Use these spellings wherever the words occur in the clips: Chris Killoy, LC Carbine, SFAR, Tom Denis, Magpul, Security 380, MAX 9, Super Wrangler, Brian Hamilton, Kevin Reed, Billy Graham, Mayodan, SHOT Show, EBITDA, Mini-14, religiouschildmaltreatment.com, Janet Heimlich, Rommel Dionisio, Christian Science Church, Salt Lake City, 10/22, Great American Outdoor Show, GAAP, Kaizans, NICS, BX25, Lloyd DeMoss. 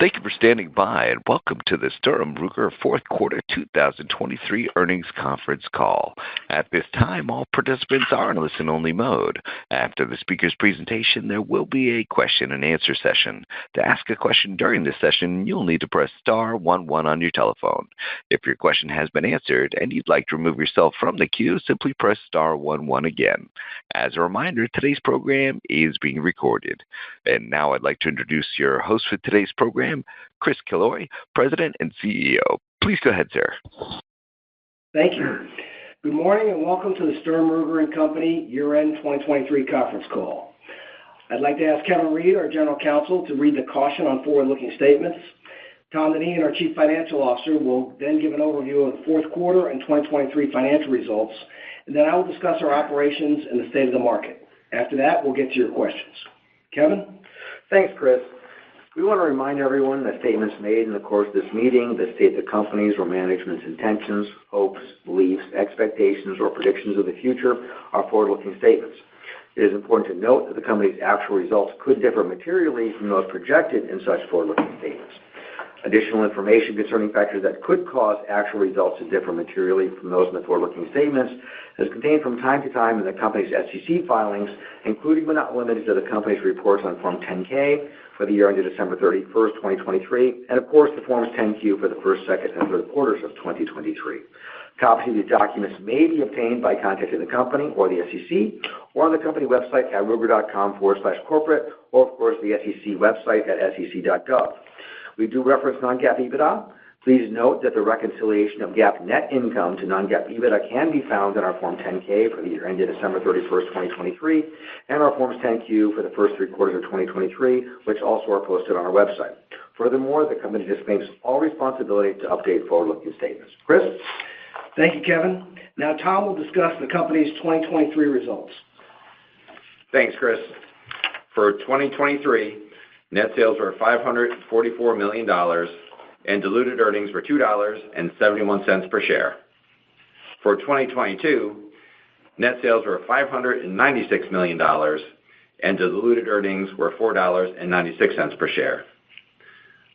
Thank you for standing by, and welcome to the Sturm Ruger Fourth Quarter 2023 Earnings Conference Call. At this time, all participants are in listen-only mode. After the speaker's presentation, there will be a question-and-answer session. To ask a question during this session, you'll need to press star 11 on your telephone. If your question has been answered and you'd like to remove yourself from the queue, simply press star 11 again. As a reminder, today's program is being recorded. And now I'd like to introduce your host for today's program, Chris Killoy, President and CEO. Please go ahead, sir. Thank you. Good morning and welcome to the Sturm Ruger & Company year-end 2023 conference call. I'd like to ask Kevin Reed, our General Counsel, to read the caution on forward-looking statements. Tom Denis, our Chief Financial Officer, will then give an overview of the fourth quarter and 2023 financial results, and then I will discuss our operations and the state of the market. After that, we'll get to your questions. Kevin? Thanks, Chris. We want to remind everyone that statements made in the course of this meeting that state the company's or management's intentions, hopes, beliefs, expectations, or predictions of the future are forward-looking statements. It is important to note that the company's actual results could differ materially from those projected in such forward-looking statements. Additional information concerning factors that could cause actual results to differ materially from those in the forward-looking statements is contained from time to time in the company's SEC filings, including but not limited to the company's reports on Form 10-K, for the year ended December 31st, 2023, and of course the Forms 10-Q for the first, second, and third quarters of 2023. Copies of these documents may be obtained by contacting the company or the SEC, or on the company website at Ruger.com/corporate, or of course the SEC website at sec.gov. We do reference non-GAAP EBITDA. Please note that the reconciliation of GAAP net income to non-GAAP EBITDA can be found in our Form 10-K for the year ended December 31st, 2023, and our Forms 10-Q for the first three quarters of 2023, which also are posted on our website. Furthermore, the company disclaims all responsibility to update forward-looking statements. Chris? Thank you, Kevin. Now Tom will discuss the company's 2023 results. Thanks, Chris. For 2023, net sales were $544 million, and diluted earnings were $2.71 per share. For 2022, net sales were $596 million, and diluted earnings were $4.96 per share.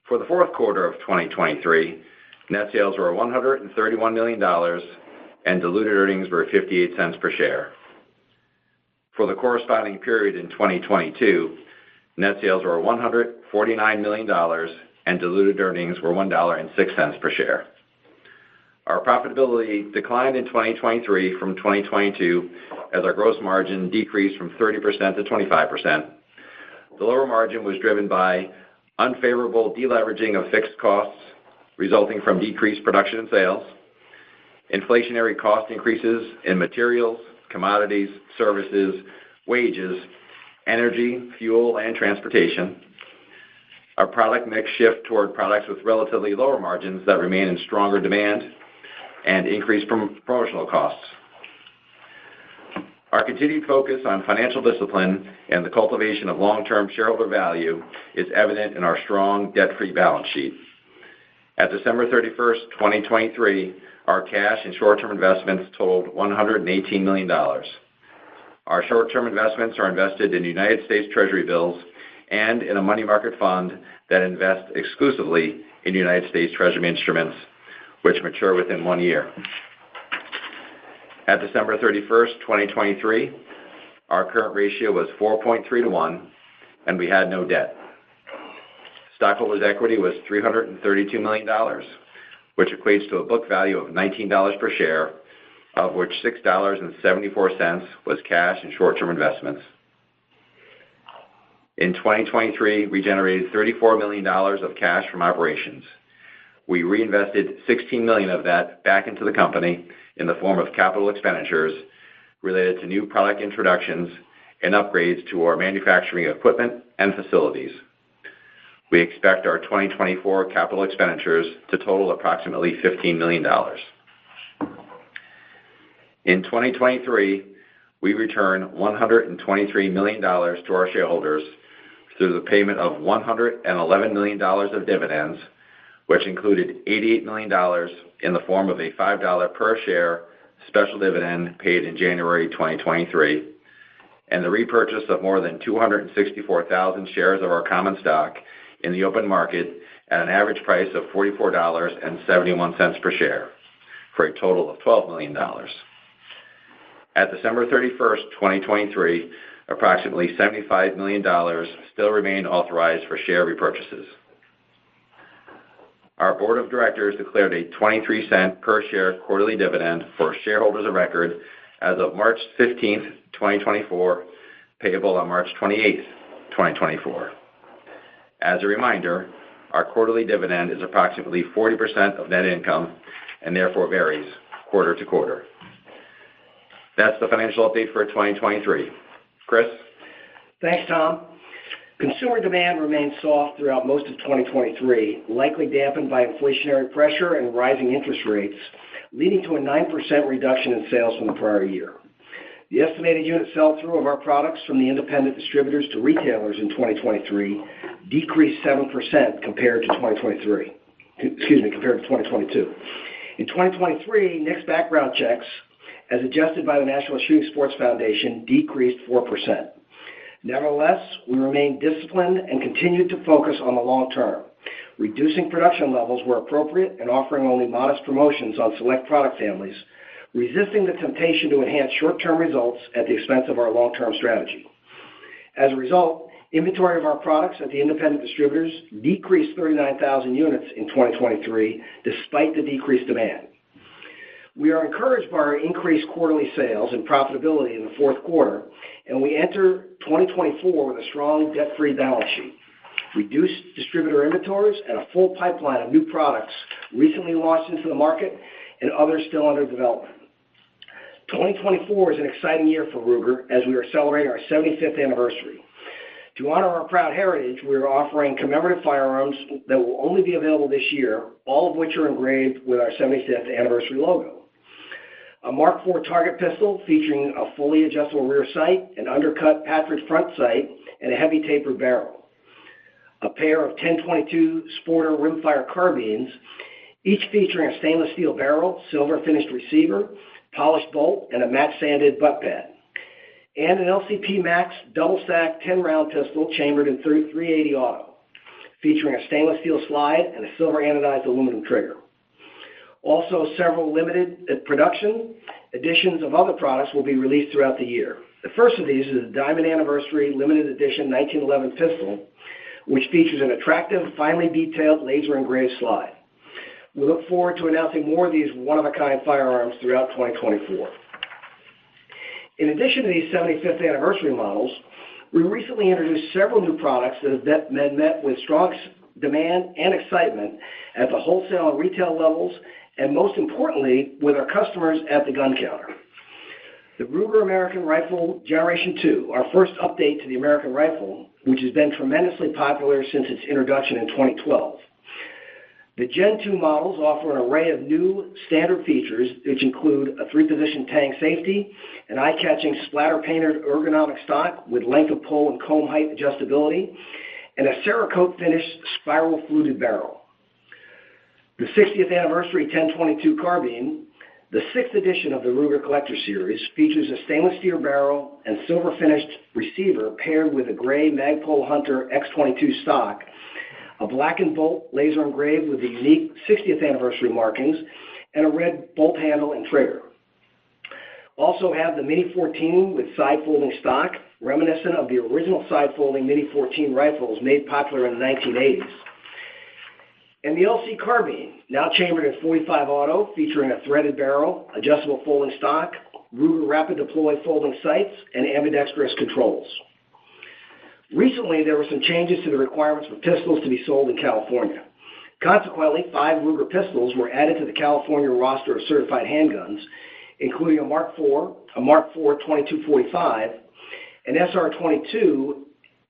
For the fourth quarter of 2023, net sales were $131 million, and diluted earnings were $0.58 per share. For the corresponding period in 2022, net sales were $149 million, and diluted earnings were $1.06 per share. Our profitability declined in 2023 from 2022 as our gross margin decreased from 30% to 25%. The lower margin was driven by unfavorable deleveraging of fixed costs resulting from decreased production and sales, inflationary cost increases in materials, commodities, services, wages, energy, fuel, and transportation, our product mix shift toward products with relatively lower margins that remain in stronger demand, and increased promotional costs. Our continued focus on financial discipline and the cultivation of long-term shareholder value is evident in our strong debt-free balance sheet. At December 31st, 2023, our cash and short-term investments totaled $118 million. Our short-term investments are invested in United States Treasury bills and in a money market fund that invests exclusively in United States Treasury instruments, which mature within 1 year. At December 31st, 2023, our current ratio was 4.3 to 1, and we had no debt. Stockholders' equity was $332 million, which equates to a book value of $19 per share, of which $6.74 was cash and short-term investments. In 2023, we generated $34 million of cash from operations. We reinvested $16 million of that back into the company in the form of capital expenditures related to new product introductions and upgrades to our manufacturing equipment and facilities. We expect our 2024 capital expenditures to total approximately $15 million. In 2023, we returned $123 million to our shareholders through the payment of $111 million of dividends, which included $88 million in the form of a $5 per share special dividend paid in January 2023, and the repurchase of more than 264,000 shares of our common stock in the open market at an average price of $44.71 per share, for a total of $12 million. At December 31st, 2023, approximately $75 million still remained authorized for share repurchases. Our board of directors declared a $0.23 per share quarterly dividend for shareholders of record as of March 15th, 2024, payable on March 28th, 2024. As a reminder, our quarterly dividend is approximately 40% of net income and therefore varies quarter to quarter. That's the financial update for 2023. Chris? Thanks, Tom. Consumer demand remained soft throughout most of 2023, likely dampened by inflationary pressure and rising interest rates, leading to a 9% reduction in sales from the prior year. The estimated unit sell-through of our products from the independent distributors to retailers in 2023 decreased 7% compared to 2022. In 2023, NICS background checks, as adjusted by the National Shooting Sports Foundation, decreased 4%. Nevertheless, we remained disciplined and continued to focus on the long term, reducing production levels where appropriate and offering only modest promotions on select product families, resisting the temptation to enhance short-term results at the expense of our long-term strategy. As a result, inventory of our products at the independent distributors decreased 39,000 units in 2023, despite the decreased demand. We are encouraged by our increased quarterly sales and profitability in the fourth quarter, and we enter 2024 with a strong debt-free balance sheet, reduced distributor inventories, and a full pipeline of new products recently launched into the market and others still under development. 2024 is an exciting year for Ruger as we are celebrating our 75th anniversary. To honor our proud heritage, we are offering commemorative firearms that will only be available this year, all of which are engraved with our 75th anniversary logo. A Mark IV target pistol featuring a fully adjustable rear sight, an undercut Patridge front sight, and a heavy tapered barrel. A pair of 10/22 Sporter rimfire carbines, each featuring a stainless steel barrel, silver finished receiver, polished bolt, and a matte sanded butt pad. And an LCP Max double stack 10-round pistol chambered in 380 auto, featuring a stainless steel slide and a silver anodized aluminum trigger. Also, several limited production editions of other products will be released throughout the year. The first of these is the Diamond Anniversary Limited Edition 1911 pistol, which features an attractive, finely detailed laser-engraved slide. We look forward to announcing more of these one-of-a-kind firearms throughout 2024. In addition to these 75th anniversary models, we recently introduced several new products that have been met with strong demand and excitement at the wholesale and retail levels, and most importantly, with our customers at the gun counter. The Ruger American Rifle Generation 2, our first update to the American Rifle, which has been tremendously popular since its introduction in 2012. The Gen 2 models offer an array of new standard features, which include a three-position tang safety, an eye-catching splatter-painted ergonomic stock with length of pull and comb height adjustability, and a Cerakote-finished spiral-fluted barrel. The 60th anniversary 10/22 carbine, the sixth edition of the Ruger Collector Series, features a stainless steel barrel and silver-finished receiver paired with a gray Magpul Hunter X22 stock, a blackened bolt laser engraved with the unique 60th anniversary markings, and a red bolt handle and trigger. Also have the Mini-14 with side-folding stock, reminiscent of the original side-folding Mini-14 rifles made popular in the 1980s. And the LC Carbine, now chambered in .45 auto, featuring a threaded barrel, adjustable folding stock, Ruger rapid deploy folding sights, and ambidextrous controls. Recently, there were some changes to the requirements for pistols to be sold in California. Consequently, 5 Ruger pistols were added to the California roster of certified handguns, including a Mark IV, a Mark IV 2245, an SR22,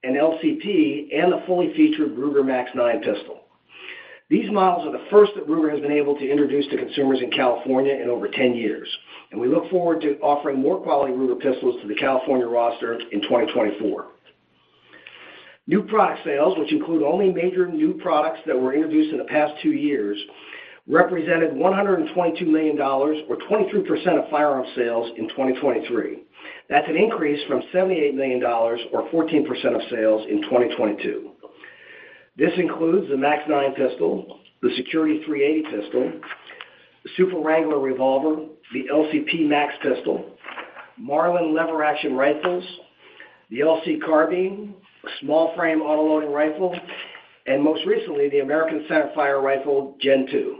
an LCP, and the fully featured Ruger MAX 9 pistol. These models are the first that Ruger has been able to introduce to consumers in California in over 10 years, and we look forward to offering more quality Ruger pistols to the California roster in 2024. New product sales, which include only major new products that were introduced in the past 2 years, represented $122 million, or 23% of firearm sales in 2023. That's an increase from $78 million, or 14% of sales in 2022. This includes the MAX 9 pistol, the Security 380 pistol, the Super Wrangler revolver, the LCP Max pistol, Marlin lever-action rifles, the LC Carbine, a small-frame autoloading rifle, and most recently, the American Centerfire Rifle Gen 2.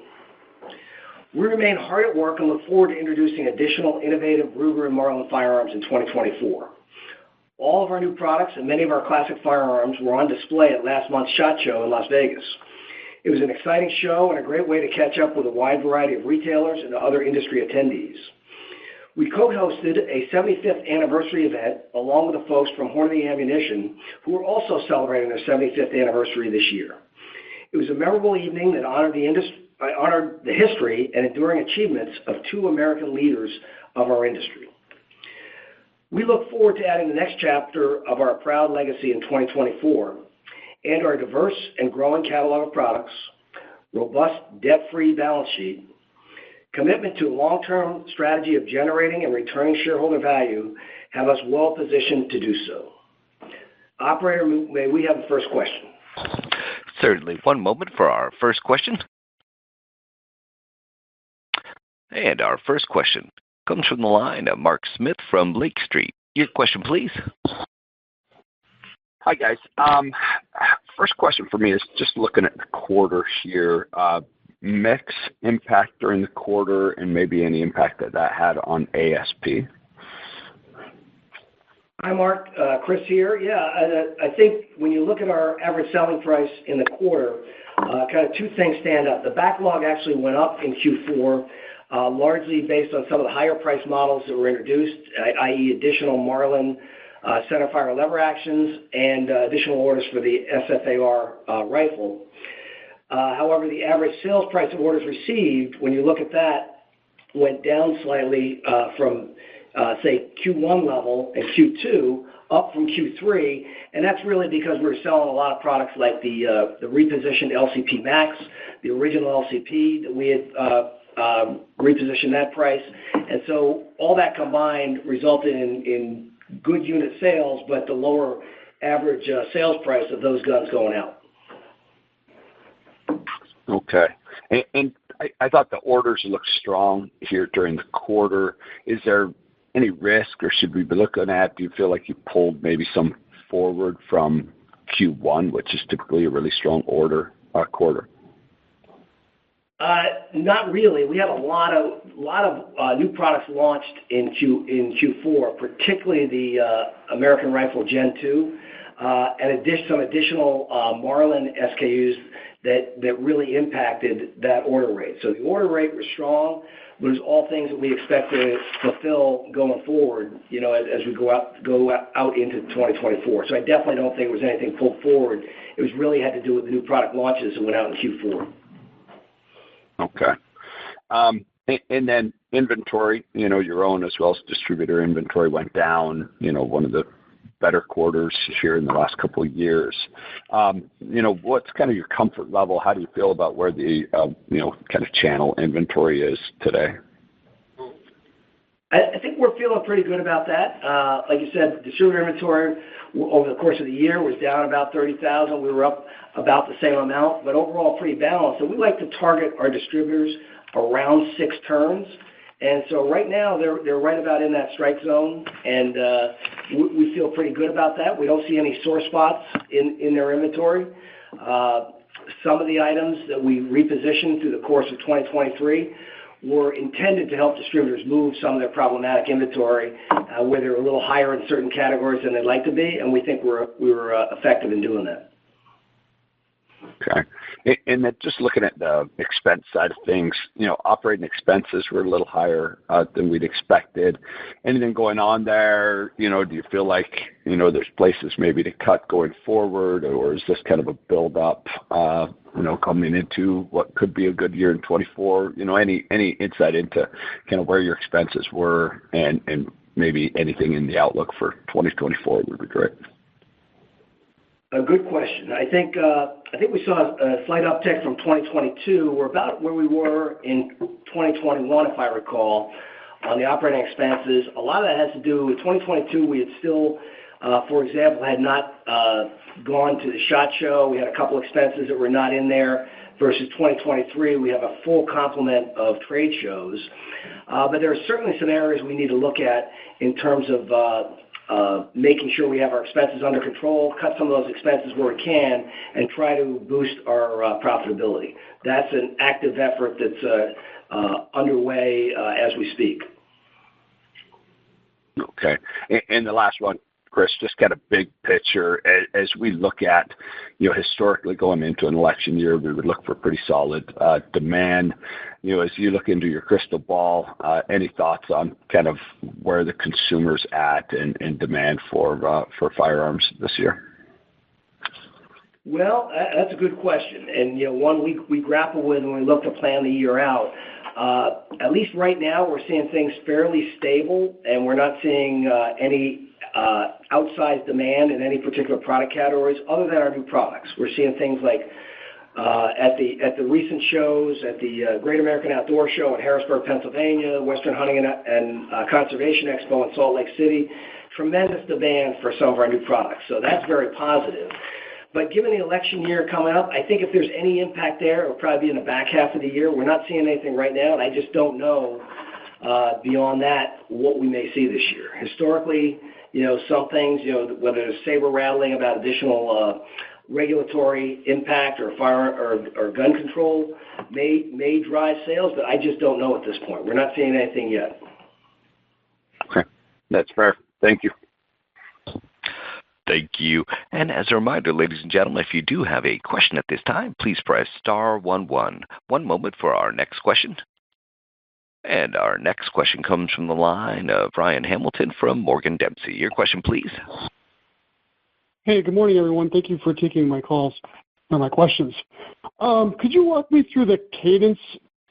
We remain hard at work and look forward to introducing additional innovative Ruger and Marlin firearms in 2024. All of our new products and many of our classic firearms were on display at last month's SHOT Show in Las Vegas. It was an exciting show and a great way to catch up with a wide variety of retailers and other industry attendees. We co-hosted a 75th anniversary event along with the folks from Hornady Ammunition, who are also celebrating their 75th anniversary this year. It was a memorable evening that honored the history and enduring achievements of two American leaders of our industry. We look forward to adding the next chapter of our proud legacy in 2024 and our diverse and growing catalog of products, robust debt-free balance sheet, commitment to a long-term strategy of generating and returning shareholder value have us well-positioned to do so. Operator, may we have the first question? Certainly. One moment for our first question. And our first question comes from the line of Mark Smith from Lake Street. Your question, please. Hi, guys. First question for me is just looking at the quarter here. Mix impact during the quarter and maybe any impact that that had on ASP? Hi, Mark. Chris here. Yeah, I think when you look at our average selling price in the quarter, kind of two things stand up. The backlog actually went up in Q4, largely based on some of the higher-priced models that were introduced, i.e. additional Marlin centerfire lever actions and additional orders for the SFAR rifle. However, the average sales price of orders received, when you look at that, went down slightly from, say, Q1 level and Q2 up from Q3, and that's really because we're selling a lot of products like the repositioned LCP Max, the original LCP that we had repositioned that price, and so all that combined resulted in good unit sales, but the lower average sales price of those guns going out. Okay. And I thought the orders looked strong here during the quarter. Is there any risk or should we be looking at, do you feel like you pulled maybe some forward from Q1, which is typically a really strong order quarter? Not really. We had a lot of new products launched in Q4, particularly the American Rifle Gen 2 and some additional Marlin SKUs that really impacted that order rate. So the order rate was strong, but it was all things that we expect to fulfill going forward, you know, as we go out into 2024. So I definitely don't think it was anything pulled forward. It was really had to do with the new product launches that went out in Q4. Okay. And then inventory, you know, your own as well as distributor inventory went down, you know, one of the better quarters here in the last couple of years. You know, what's kind of your comfort level? How do you feel about where the, you know, kind of channel inventory is today? I think we're feeling pretty good about that. Like you said, distributor inventory over the course of the year was down about 30,000. We were up about the same amount, but overall pretty balanced. And we like to target our distributors around 6 turns. And so right now they're right about in that strike zone, and we feel pretty good about that. We don't see any sore spots in their inventory. Some of the items that we repositioned through the course of 2023 were intended to help distributors move some of their problematic inventory where they're a little higher in certain categories than they'd like to be, and we think we were effective in doing that. Okay. And then just looking at the expense side of things, you know, operating expenses were a little higher than we'd expected. Anything going on there? You know, do you feel like, you know, there's places maybe to cut going forward, or is this kind of a build-up, you know, coming into what could be a good year in 24? You know, any insight into kind of where your expenses were and maybe anything in the outlook for 2024 would be great. A good question. I think we saw a slight uptick from 2022. We're about where we were in 2021, if I recall, on the operating expenses. A lot of that has to do with 2022. We had still for example, had not gone to the SHOT Show. We had a couple expenses that were not in there. Versus 2023, we have a full complement of trade shows. But there are certainly some areas we need to look at in terms of making sure we have our expenses under control, cut some of those expenses where we can, and try to boost our profitability. That's an active effort that's underway as we speak. Okay. And the last one, Chris, just kind of big picture. As we look at, you know, historically going into an election year, we would look for pretty solid demand. You know, as you look into your crystal ball, any thoughts on kind of where the consumer's at and demand for firearms this year? Well, that's a good question. And, you know, one we grapple with when we look to plan the year out. At least right now, we're seeing things fairly stable, and we're not seeing any outsized demand in any particular product categories other than our new products. We're seeing things like at the recent shows, at the Great American Outdoor Show in Harrisburg, Pennsylvania, Western Hunting and Conservation Expo in Salt Lake City, tremendous demand for some of our new products. So that's very positive. But given the election year coming up, I think if there's any impact there, it'll probably be in the back half of the year. We're not seeing anything right now, and I just don't know beyond that what we may see this year. Historically, you know, some things, you know, whether it's saber rattling about additional regulatory impact or fire or gun control may drive sales, but I just don't know at this point. We're not seeing anything yet. Okay. That's fair. Thank you. Thank you. And as a reminder, ladies and gentlemen, if you do have a question at this time, please press star 11. One moment for our next question. And our next question comes from the line of Brian Hamilton from Morgan Dempsey. Your question, please. Hey, good morning, everyone. Thank you for taking my calls or my questions. Could you walk me through the cadence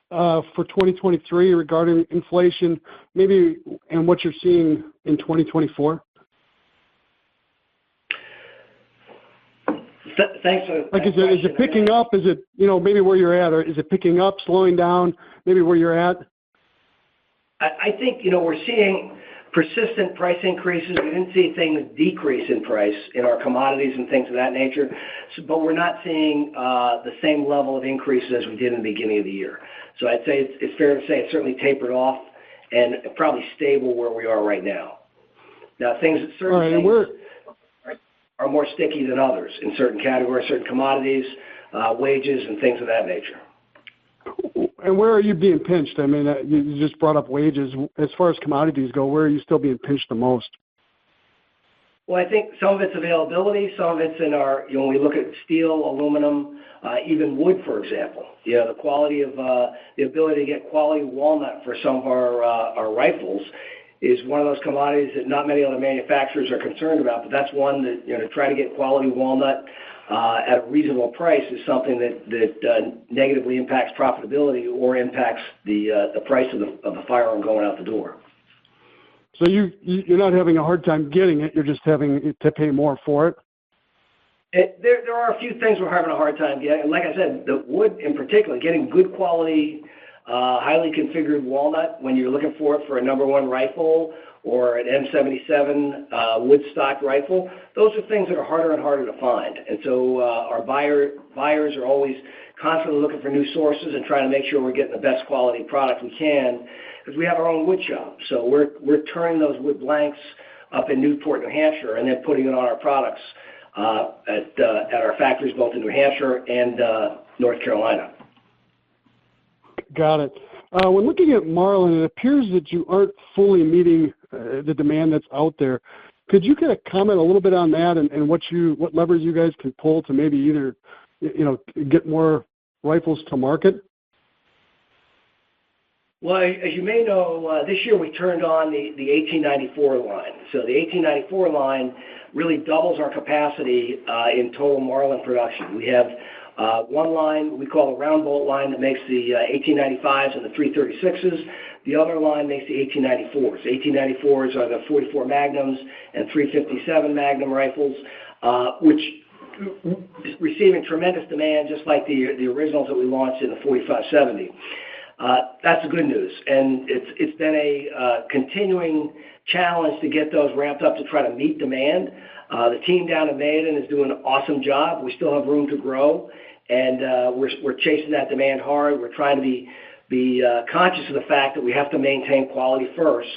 for 2023 regarding inflation, maybe, and what you're seeing in 2024? Thanks for like, is it picking up? Is it, you know, maybe where you're at, or is it picking up, slowing down, maybe where you're at? I think, you know, we're seeing persistent price increases. We didn't see things decrease in price in our commodities and things of that nature, but we're not seeing the same level of increases as we did in the beginning of the year. So I'd say it's fair to say it's certainly tapered off and probably stable where we are right now. Now, certain things are more sticky than others in certain categories, certain commodities, wages, and things of that nature. And where are you being pinched? I mean, you just brought up wages. As far as commodities go, where are you still being pinched the most? Well, I think some of it's availability. Some of it's in our, you know, when we look at steel, aluminum, even wood, for example. You know, the quality of, the ability to get quality walnut for some of our rifles is one of those commodities that not many other manufacturers are concerned about, but that's one that, you know, to try to get quality walnut at a reasonable price is something that negatively impacts profitability or impacts the price of the firearm going out the door. So you're not having a hard time getting it, you're just having to pay more for it? There are a few things we're having a hard time getting. Like I said, the wood in particular, getting good quality, highly configured walnut when you're looking for it for a number one rifle or an M77 wood-stock rifle, those are things that are harder and harder to find. And so our buyers are always constantly looking for new sources and trying to make sure we're getting the best quality product we can, because we have our own wood shop. So we're turning those wood blanks up in Newport, New Hampshire, and then putting it on our products at our factories both in New Hampshire and North Carolina. Got it. When looking at Marlin, it appears that you aren't fully meeting the demand that's out there. Could you kind of comment a little bit on that and what levers you guys can pull to maybe either, you know, get more rifles to market? Well, as you may know, this year we turned on the 1894 line. So the 1894 line really doubles our capacity in total Marlin production. We have one line we call the round bolt line that makes the 1895s and the 336s. The other line makes the 1894s. 1894s are the 44 Magnums and 357 Magnum rifles, which receiving tremendous demand, just like the originals that we launched in the 4570. That's the good news, and it's been a continuing challenge to get those ramped up to try to meet demand. The team down in Mayodan is doing an awesome job. We still have room to grow, and we're chasing that demand hard. We're trying to be conscious of the fact that we have to maintain quality first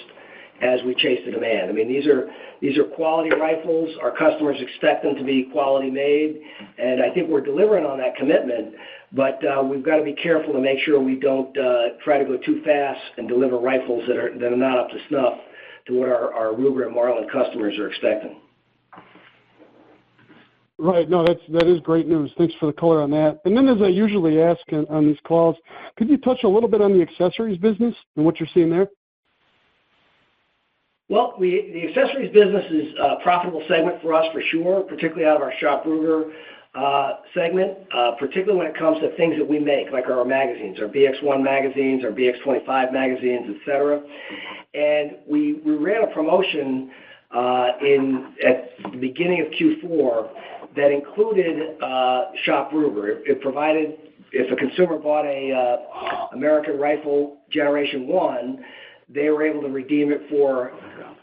as we chase the demand. I mean, these are quality rifles. Our customers expect them to be quality made, and I think we're delivering on that commitment. But we've got to be careful to make sure we don't try to go too fast and deliver rifles that are not up to snuff to what our Ruger and Marlin customers are expecting. Right. No, that is great news. Thanks for the color on that. And then, as I usually ask on these calls, could you touch a little bit on the accessories business and what you're seeing there? Well, the accessories business is a profitable segment for us for sure, particularly out of our ShopRuger segment, particularly when it comes to things that we make, like our magazines, our BX1 magazines, our BX25 magazines, etc. And we ran a promotion at the beginning of Q4 that included ShopRuger. It provided, if a consumer bought a American Rifle Generation 1, they were able to redeem it for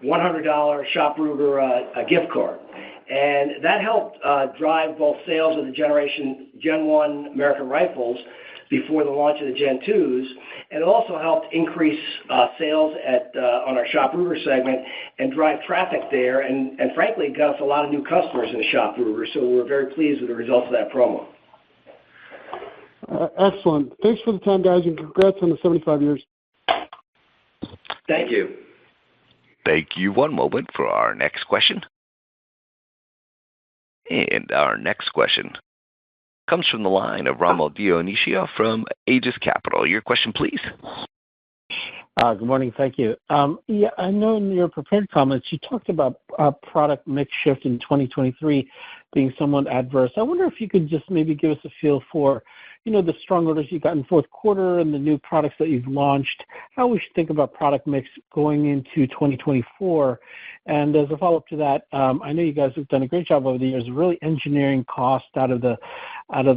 $100 ShopRuger a gift card. And that helped drive both sales of the Gen 1 American rifles before the launch of the Gen 2s, and it also helped increase sales on our ShopRuger segment and drive traffic there, and frankly got us a lot of new customers in ShopRuger, so we're very pleased with the results of that promo. Excellent. Thanks for the time, guys, and congrats on the 75 years. Thank you. Thank you. One moment for our next question. And our next question comes from the line of Rommel Dionisio from Aegis Capital. Your question, please. Good morning. Thank you. Yeah, I know in your prepared comments you talked about product mix shift in 2023 being somewhat adverse. I wonder if you could just maybe give us a feel for, you know, the strong orders you got in fourth quarter and the new products that you've launched, how we should think about product mix going into 2024. And as a follow-up to that, I know you guys have done a great job over the years of really engineering cost out of the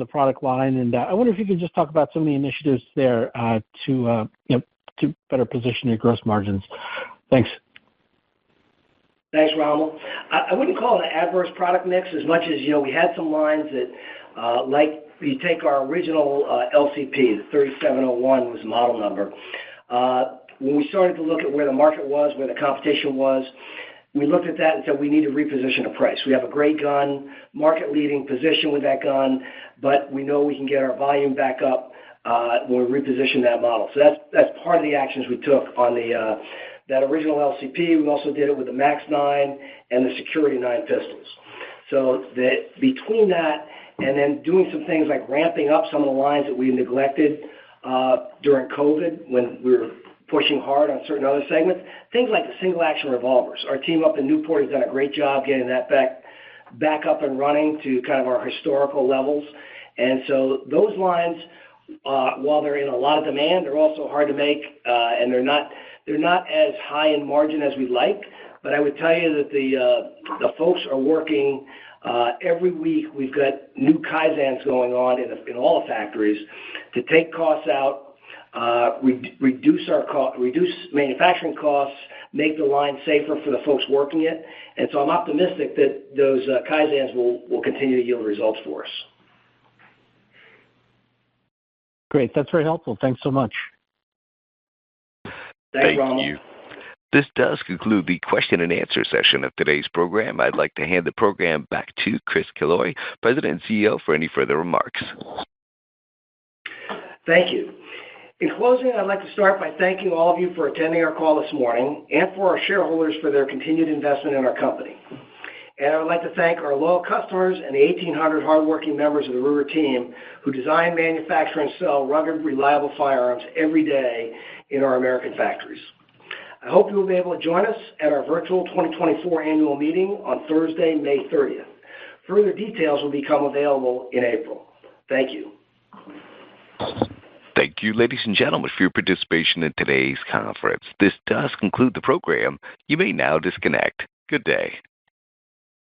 product line. And I wonder if you could just talk about some of the initiatives there to better position your gross margins. Thanks. Thanks, Rommel. I wouldn't call it an adverse product mix as much as, you know, we had some lines that, like you take our original LCP, the 3701 was model number. When we started to look at where the market was, where the competition was, we looked at that and said we need to reposition the price. We have a great gun, market-leading position with that gun, but we know we can get our volume back up when we reposition that model. So that's part of the actions we took on the that original LCP. We also did it with the MAX 9 and the Security 9 pistols. So that between that and then doing some things like ramping up some of the lines that we neglected during COVID when we were pushing hard on certain other segments, things like the single-action revolvers. Our team up in Newport has done a great job getting that back up and running to kind of our historical levels. And so those lines, while they're in a lot of demand, they're also hard to make, and they're not as high in margin as we'd like. But I would tell you that the folks are working. Every week we've got new Kaizans going on in all the factories to take costs out, reduce manufacturing costs, make the line safer for the folks working it. And so I'm optimistic that those Kaizans will continue to yield results for us. Great. That's very helpful. Thanks so much. Thank you, Ronald. This does conclude the question and answer session of today's program. I'd like to hand the program back to Chris Killoy, President and CEO, for any further remarks. Thank you. In closing, I'd like to start by thanking all of you for attending our call this morning and for our shareholders for their continued investment in our company. And I would like to thank our loyal customers and the 1,800 hardworking members of the Ruger team who design, manufacture, and sell rugged, reliable firearms every day in our American factories. I hope you will be able to join us at our virtual 2024 annual meeting on Thursday, May 30th. Further details will become available in April. Thank you. Thank you, ladies and gentlemen, for your participation in today's conference. This does conclude the program. You may now disconnect. Good day.